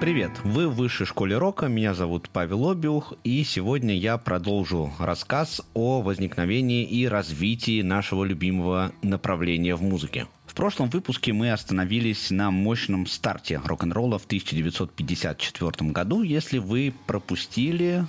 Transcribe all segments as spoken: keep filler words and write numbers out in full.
Привет, вы в высшей школе рока, меня зовут Павел Обиух, и сегодня я продолжу рассказ о возникновении и развитии нашего любимого направления в музыке. В прошлом выпуске мы остановились на мощном старте рок-н-ролла в тысяча девятьсот пятьдесят четвёртом году. Если вы пропустили,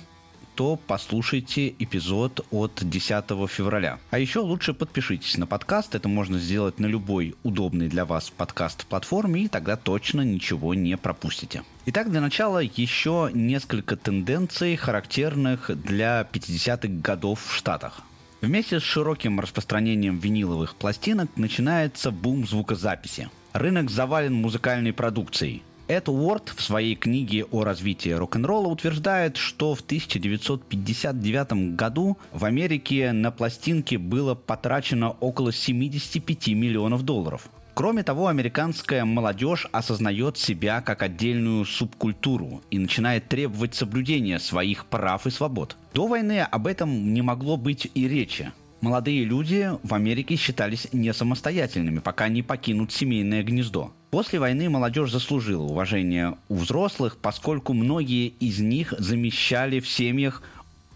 то послушайте эпизод от десятого февраля. А еще лучше подпишитесь на подкаст. Это можно сделать на любой удобной для вас подкаст-платформе, и тогда точно ничего не пропустите. Итак, для начала еще несколько тенденций, характерных для пятидесятых годов в Штатах. Вместе с широким распространением виниловых пластинок начинается бум звукозаписи. Рынок завален музыкальной продукцией. Эд Уорд в своей книге о развитии рок-н-ролла утверждает, что в тысяча девятьсот пятьдесят девятом году в Америке на пластинки было потрачено около семьдесят пять миллионов долларов. Кроме того, американская молодежь осознает себя как отдельную субкультуру и начинает требовать соблюдения своих прав и свобод. До войны об этом не могло быть и речи. Молодые люди в Америке считались не самостоятельными, пока не покинут семейное гнездо. После войны молодежь заслужила уважение у взрослых, поскольку многие из них замещали в семьях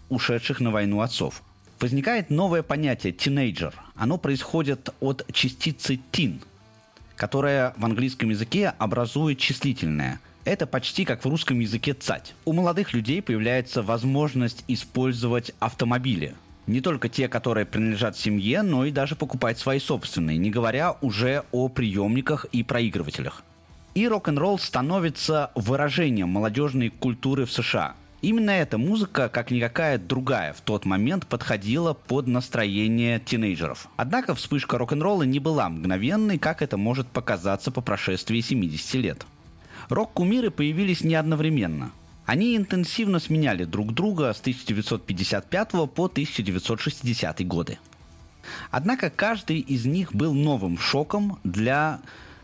ушедших на войну отцов. Возникает новое понятие «тинейджер». Оно происходит от частицы «тин», которая в английском языке образует числительное. Это почти как в русском языке «цать». У молодых людей появляется возможность использовать автомобили. Не только те, которые принадлежат семье, но и даже покупать свои собственные, не говоря уже о приемниках и проигрывателях. И рок-н-ролл становится выражением молодежной культуры в США. Именно эта музыка, как никакая другая, в тот момент подходила под настроение тинейджеров. Однако вспышка рок-н-ролла не была мгновенной, как это может показаться по прошествии семидесяти лет. Рок-кумиры появились не одновременно. Они интенсивно сменяли друг друга с тысяча девятьсот пятьдесят пятого по тысяча девятьсот шестидесятые годы. Однако каждый из них был новым шоком для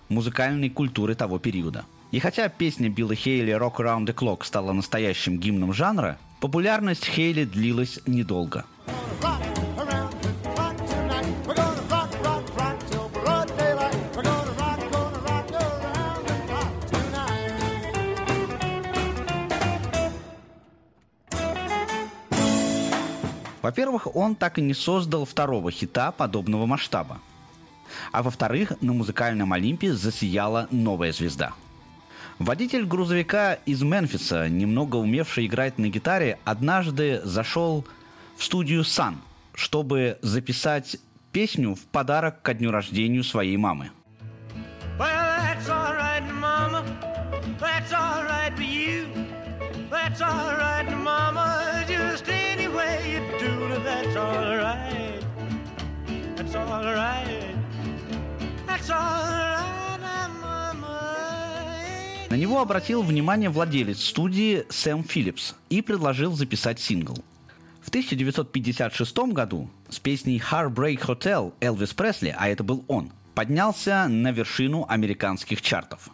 музыкальной культуры того периода. И хотя песня Билла Хейли «Rock Around the Clock» стала настоящим гимном жанра, популярность Хейли длилась недолго. Во-первых, он так и не создал второго хита подобного масштаба. А во-вторых, на музыкальном Олимпе засияла новая звезда. Водитель грузовика из Мемфиса, немного умевший играть на гитаре, однажды зашел в студию Sun, чтобы записать песню в подарок ко дню рождения своей мамы. На него обратил внимание владелец студии Сэм Филлипс и предложил записать сингл. В тысяча девятьсот пятьдесят шестом году с песней «Heartbreak Hotel» Элвис Пресли, а это был он, поднялся на вершину американских чартов.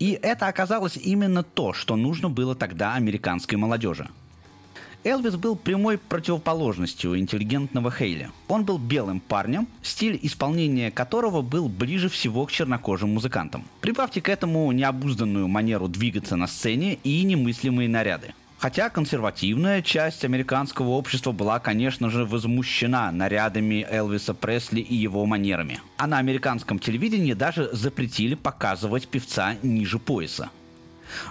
И это оказалось именно то, что нужно было тогда американской молодежи. Элвис был прямой противоположностью интеллигентного Хейли. Он был белым парнем, стиль исполнения которого был ближе всего к чернокожим музыкантам. Прибавьте к этому необузданную манеру двигаться на сцене и немыслимые наряды. Хотя консервативная часть американского общества была, конечно же, возмущена нарядами Элвиса Пресли и его манерами. А на американском телевидении даже запретили показывать певца ниже пояса.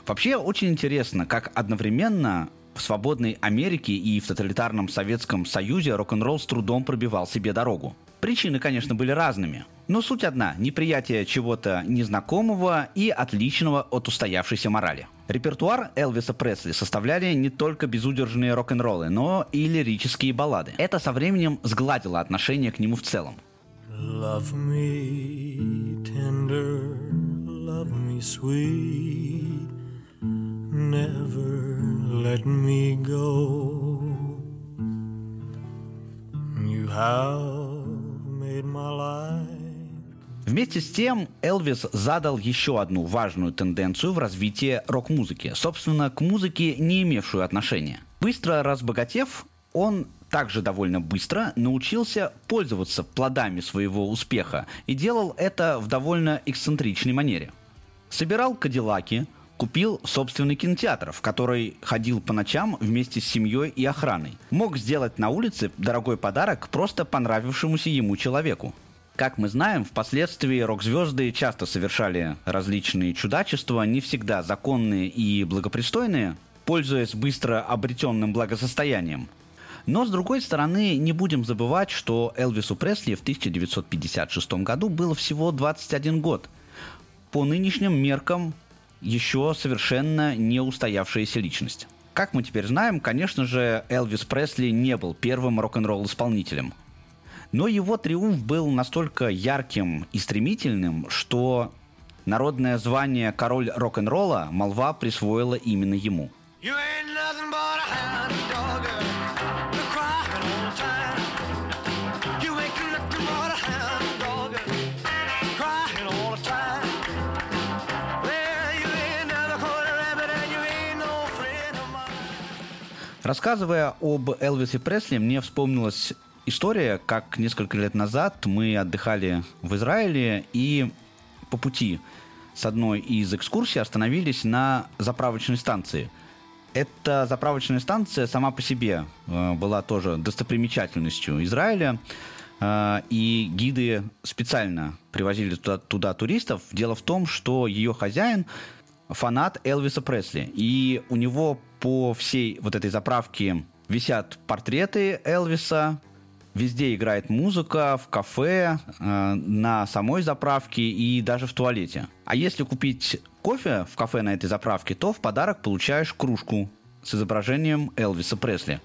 Вообще, очень интересно, как одновременно в свободной Америке и в тоталитарном Советском Союзе рок-н-ролл с трудом пробивал себе дорогу. Причины, конечно, были разными, но суть одна – неприятие чего-то незнакомого и отличного от устоявшейся морали. Репертуар Элвиса Пресли составляли не только безудержные рок-н-роллы, но и лирические баллады. Это со временем сгладило отношение к нему в целом. Love me tender, love me sweet, never let me go. You have Вместе с тем Элвис задал еще одну важную тенденцию в развитии рок-музыки, собственно, к музыке, не имевшую отношения. Быстро разбогатев, он также довольно быстро научился пользоваться плодами своего успеха и делал это в довольно эксцентричной манере. Собирал кадиллаки, купил собственный кинотеатр, в который ходил по ночам вместе с семьей и охраной. Мог сделать на улице дорогой подарок просто понравившемуся ему человеку. Как мы знаем, впоследствии рок-звезды часто совершали различные чудачества, не всегда законные и благопристойные, пользуясь быстро обретенным благосостоянием. Но, с другой стороны, не будем забывать, что Элвису Пресли в тысяча девятьсот пятьдесят шестом году было всего двадцать один год. По нынешним меркам еще совершенно не устоявшаяся личность. Как мы теперь знаем, конечно же, Элвис Пресли не был первым рок-н-ролл-исполнителем. Но его триумф был настолько ярким и стремительным, что народное звание «Король рок-н-ролла» молва присвоила именно ему. Рассказывая об Элвисе Пресли, мне вспомнилась история, как несколько лет назад мы отдыхали в Израиле и по пути с одной из экскурсий остановились на заправочной станции. Эта заправочная станция сама по себе была тоже достопримечательностью Израиля, и гиды специально привозили туда, туда туристов. Дело в том, что ее хозяин – фанат Элвиса Пресли, и у него по всей вот этой заправке висят портреты Элвиса, везде играет музыка, в кафе, э, на самой заправке и даже в туалете. А если купить кофе в кафе на этой заправке, то в подарок получаешь кружку с изображением Элвиса Пресли.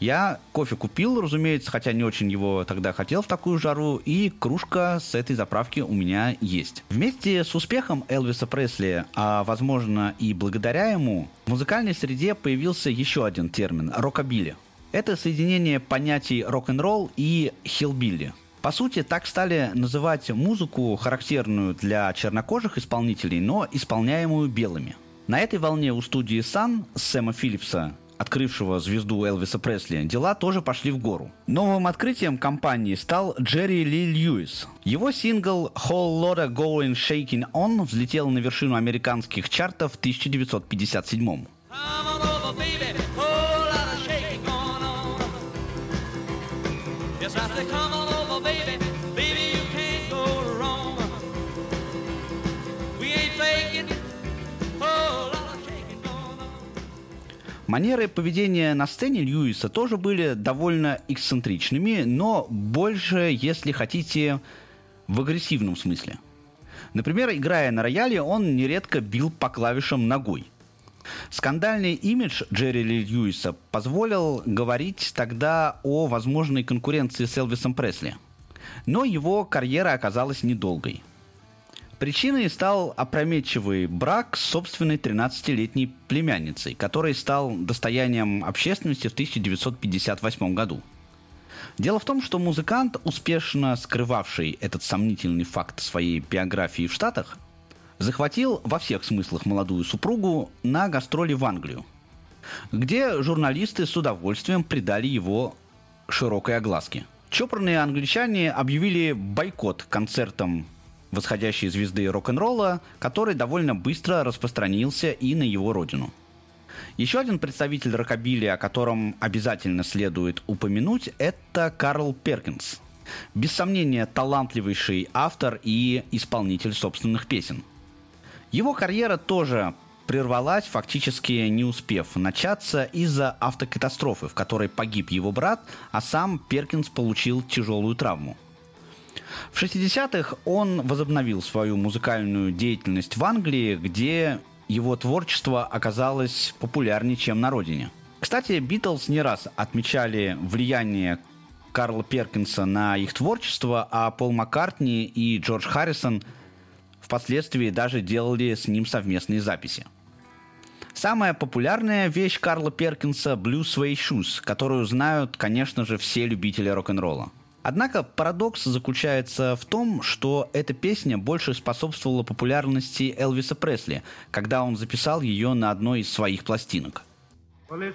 Я кофе купил, разумеется, хотя не очень его тогда хотел в такую жару, и кружка с этой заправки у меня есть. Вместе с успехом Элвиса Пресли, а возможно и благодаря ему, в музыкальной среде появился еще один термин – рокабилли. Это соединение понятий рок-н-ролл и хиллбилли. По сути, так стали называть музыку, характерную для чернокожих исполнителей, но исполняемую белыми. На этой волне у студии Sun Сэма Филлипса, открывшего звезду Элвиса Пресли, дела тоже пошли в гору. Новым открытием компании стал Джерри Ли Льюис. Его сингл «Whole Lotta Goin' Shakin' On» взлетел на вершину американских чартов в тысяча девятьсот пятьдесят седьмом. Манеры поведения на сцене Льюиса тоже были довольно эксцентричными, но больше, если хотите, в агрессивном смысле. Например, играя на рояле, он нередко бил по клавишам ногой. Скандальный имидж Джерри Ли Льюиса позволил говорить тогда о возможной конкуренции с Элвисом Пресли. Но его карьера оказалась недолгой. Причиной стал опрометчивый брак с собственной тринадцатилетней племянницей, который стал достоянием общественности в тысяча девятьсот пятьдесят восьмом году. Дело в том, что музыкант, успешно скрывавший этот сомнительный факт своей биографии в Штатах, захватил во всех смыслах молодую супругу на гастроли в Англию, где журналисты с удовольствием придали его широкой огласке. Чопорные англичане объявили бойкот концертам восходящей звезды рок-н-ролла, который довольно быстро распространился и на его родину. Еще один представитель рокабилли, о котором обязательно следует упомянуть, это Карл Перкинс. Без сомнения, талантливейший автор и исполнитель собственных песен. Его карьера тоже прервалась, фактически не успев начаться, из-за автокатастрофы, в которой погиб его брат, а сам Перкинс получил тяжелую травму. В шестидесятых он возобновил свою музыкальную деятельность в Англии, где его творчество оказалось популярнее, чем на родине. Кстати, Битлз не раз отмечали влияние Карла Перкинса на их творчество, а Пол Маккартни и Джордж Харрисон впоследствии даже делали с ним совместные записи. Самая популярная вещь Карла Перкинса – «Blue Suede Shoes», которую знают, конечно же, все любители рок-н-ролла. Однако парадокс заключается в том, что эта песня больше способствовала популярности Элвиса Пресли, когда он записал ее на одной из своих пластинок. Well,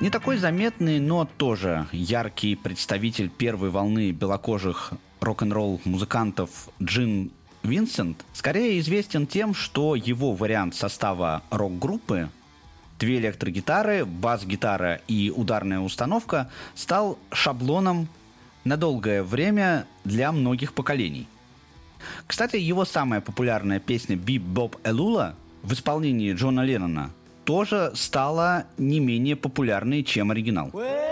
не такой заметный, но тоже яркий представитель первой волны белокожих рок-н-ролл музыкантов Джин Винсент скорее известен тем, что его вариант состава рок-группы – две электрогитары, бас-гитара и ударная установка – стал шаблоном на долгое время для многих поколений. Кстати, его самая популярная песня «Биб-Боб Элула» в исполнении Джона Леннона тоже стала не менее популярной, чем оригинал. Well,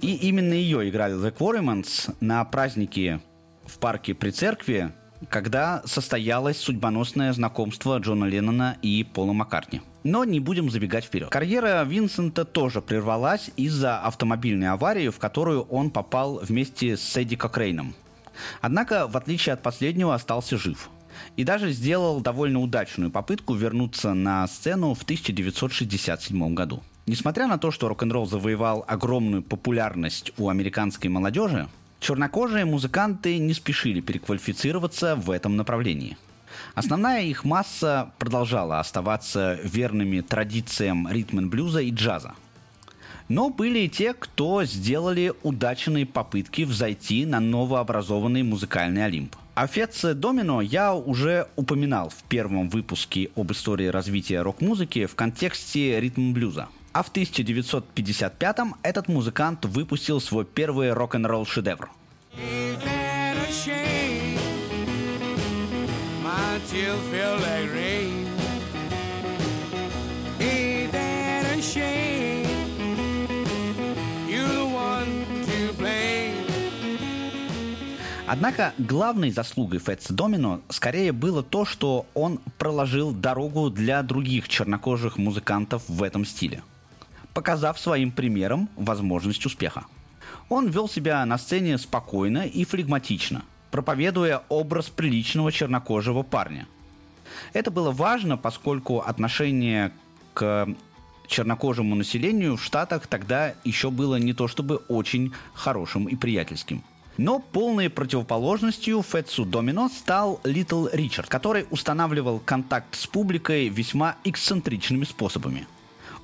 и именно ее играли The Quarrymen на празднике в парке при церкви, когда состоялось судьбоносное знакомство Джона Леннона и Пола Маккартни. Но не будем забегать вперед. Карьера Винсента тоже прервалась из-за автомобильной аварии, в которую он попал вместе с Эдди Кокрейном. Однако, в отличие от последнего, остался жив. И даже сделал довольно удачную попытку вернуться на сцену в тысяча девятьсот шестьдесят седьмом году. Несмотря на то, что рок-н-ролл завоевал огромную популярность у американской молодежи, чернокожие музыканты не спешили переквалифицироваться в этом направлении. Основная их масса продолжала оставаться верными традициям ритм-н-блюза и джаза. Но были и те, кто сделали удачные попытки взойти на новообразованный музыкальный Олимп. О Фэтсе Домино я уже упоминал в первом выпуске об истории развития рок-музыки в контексте ритм-блюза. А в тысяча девятьсот пятьдесят пятом этот музыкант выпустил свой первый рок-н-ролл шедевр. Однако главной заслугой Фэтса Домино скорее было то, что он проложил дорогу для других чернокожих музыкантов в этом стиле, показав своим примером возможность успеха. Он вел себя на сцене спокойно и флегматично, проповедуя образ приличного чернокожего парня. Это было важно, поскольку отношение к чернокожему населению в Штатах тогда еще было не то чтобы очень хорошим и приятельским. Но полной противоположностью Фэтсу Домино стал Литл Ричард, который устанавливал контакт с публикой весьма эксцентричными способами.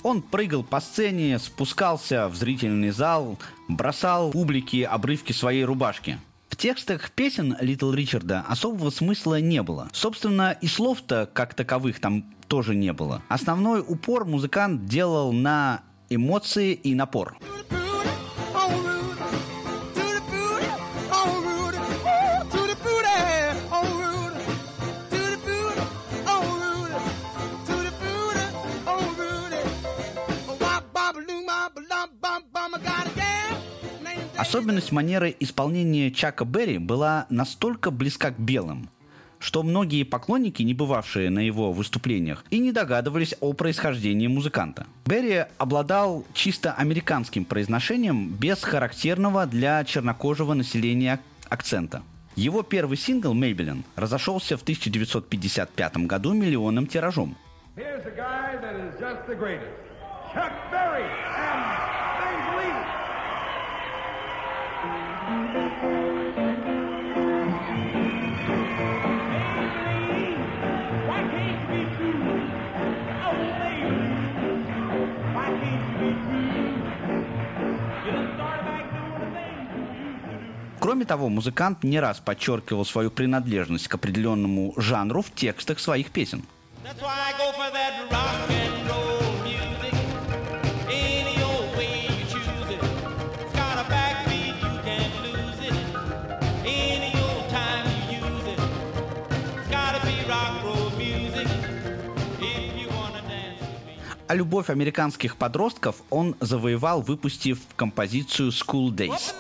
Он прыгал по сцене, спускался в зрительный зал, бросал публике обрывки своей рубашки. В текстах песен Литл Ричарда особого смысла не было. Собственно, и слов-то как таковых там тоже не было. Основной упор музыкант делал на эмоции и напор. Особенность манеры исполнения Чака Берри была настолько близка к белым, что многие поклонники, не бывавшие на его выступлениях, и не догадывались о происхождении музыканта. Берри обладал чисто американским произношением без характерного для чернокожего населения акцента. Его первый сингл «Maybelline» разошелся в тысяча девятьсот пятьдесят пятом году миллионным тиражом. Кроме того, музыкант не раз подчеркивал свою принадлежность к определенному жанру в текстах своих песен. А любовь американских подростков он завоевал, выпустив композицию «School Days».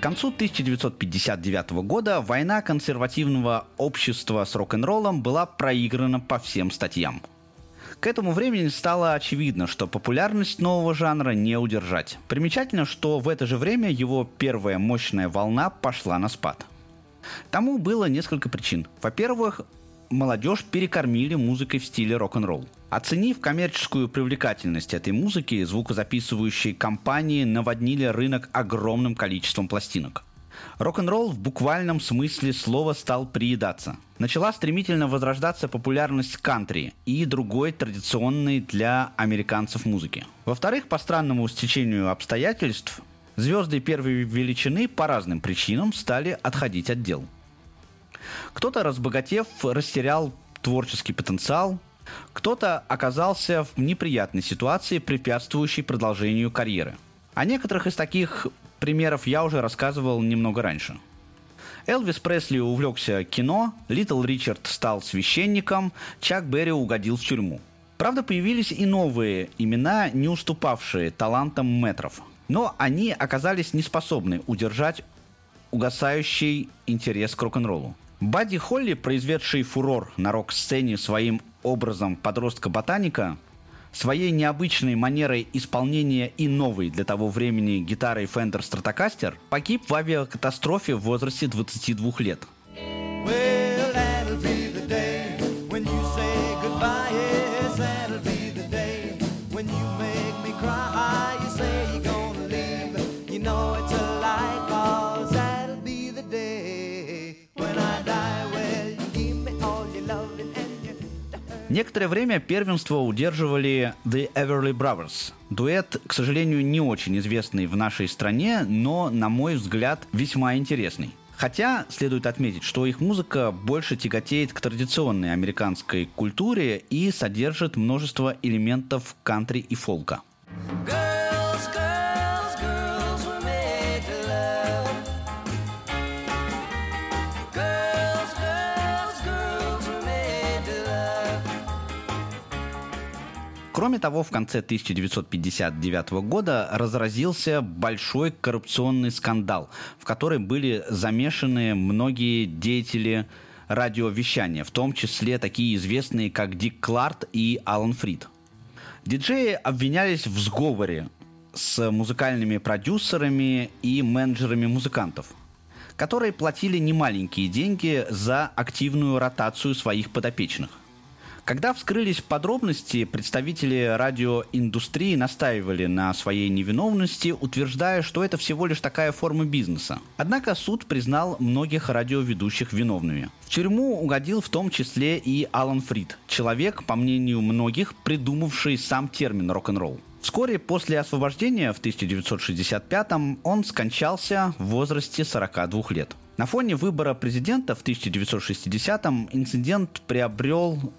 К концу тысяча девятьсот пятьдесят девятого года война консервативного общества с рок-н-роллом была проиграна по всем статьям. К этому времени стало очевидно, что популярность нового жанра не удержать. Примечательно, что в это же время его первая мощная волна пошла на спад. Тому было несколько причин. Во-первых, молодежь перекормили музыкой в стиле рок-н-ролл. Оценив коммерческую привлекательность этой музыки, звукозаписывающие компании наводнили рынок огромным количеством пластинок. Рок-н-ролл в буквальном смысле слова стал приедаться. Начала стремительно возрождаться популярность кантри и другой традиционной для американцев музыки. Во-вторых, по странному стечению обстоятельств, звезды первой величины по разным причинам стали отходить от дел. Кто-то, разбогатев, растерял творческий потенциал, кто-то оказался в неприятной ситуации, препятствующей продолжению карьеры. О некоторых из таких примеров я уже рассказывал немного раньше. Элвис Пресли увлекся кино, Литл Ричард стал священником, Чак Берри угодил в тюрьму. Правда, появились и новые имена, не уступавшие талантам мэтров, но они оказались неспособны удержать угасающий интерес к рок-н-роллу. Бадди Холли, произведший фурор на рок-сцене своим образом подростка-ботаника, своей необычной манерой исполнения и новой для того времени гитарой Fender Stratocaster, погиб в авиакатастрофе в возрасте двадцати двух лет. Некоторое время первенство удерживали The Everly Brothers. Дуэт, к сожалению, не очень известный в нашей стране, но, на мой взгляд, весьма интересный. Хотя, следует отметить, что их музыка больше тяготеет к традиционной американской культуре и содержит множество элементов кантри и фолка. Кроме того, в конце тысяча девятьсот пятьдесят девятого года разразился большой коррупционный скандал, в который были замешаны многие деятели радиовещания, в том числе такие известные, как Дик Кларк и Алан Фрид. Диджеи обвинялись в сговоре с музыкальными продюсерами и менеджерами музыкантов, которые платили немаленькие деньги за активную ротацию своих подопечных. Когда вскрылись подробности, представители радиоиндустрии настаивали на своей невиновности, утверждая, что это всего лишь такая форма бизнеса. Однако суд признал многих радиоведущих виновными. В тюрьму угодил в том числе и Алан Фрид, человек, по мнению многих, придумавший сам термин рок-н-ролл. Вскоре после освобождения в тысяча девятьсот шестьдесят пятом он скончался в возрасте сорока двух лет. На фоне выбора президента в тысяча девятьсот шестидесятом инцидент приобрел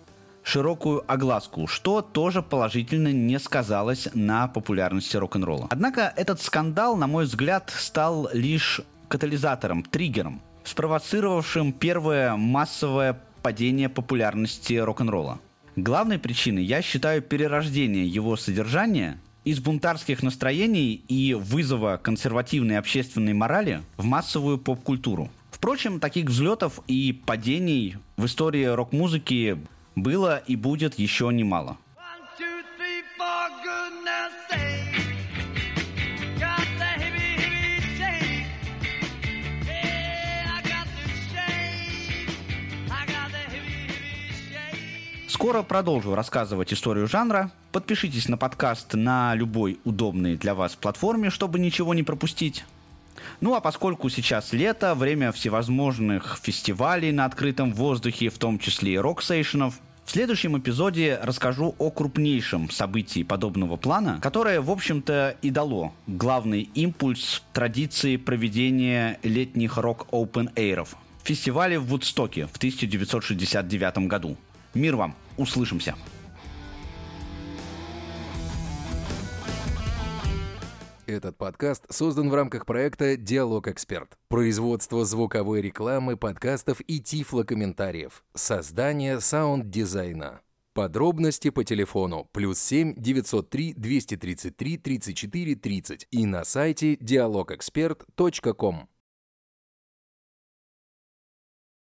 широкую огласку, что тоже положительно не сказалось на популярности рок-н-ролла. Однако этот скандал, на мой взгляд, стал лишь катализатором, триггером, спровоцировавшим первое массовое падение популярности рок-н-ролла. Главной причиной я считаю перерождение его содержания из бунтарских настроений и вызова консервативной общественной морали в массовую поп-культуру. Впрочем, таких взлетов и падений в истории рок-музыки было и будет еще немало. Скоро продолжу рассказывать историю жанра. Подпишитесь на подкаст на любой удобной для вас платформе, чтобы ничего не пропустить. Ну а поскольку сейчас лето, время всевозможных фестивалей на открытом воздухе, в том числе и рок-сейшенов, В следующем эпизоде расскажу о крупнейшем событии подобного плана, которое, в общем-то, и дало главный импульс традиции проведения летних рок-оупен-эйров – фестивале в Вудстоке в тысяча девятьсот шестьдесят девятом году. Мир вам! Услышимся! Этот подкаст создан в рамках проекта «Диалог Эксперт». Производство звуковой рекламы, подкастов и тифлокомментариев. Создание саунд-дизайна. Подробности по телефону плюс семь девятьсот три двести тридцать три тридцать четыре тридцать и на сайте диалог эксперт точка ком.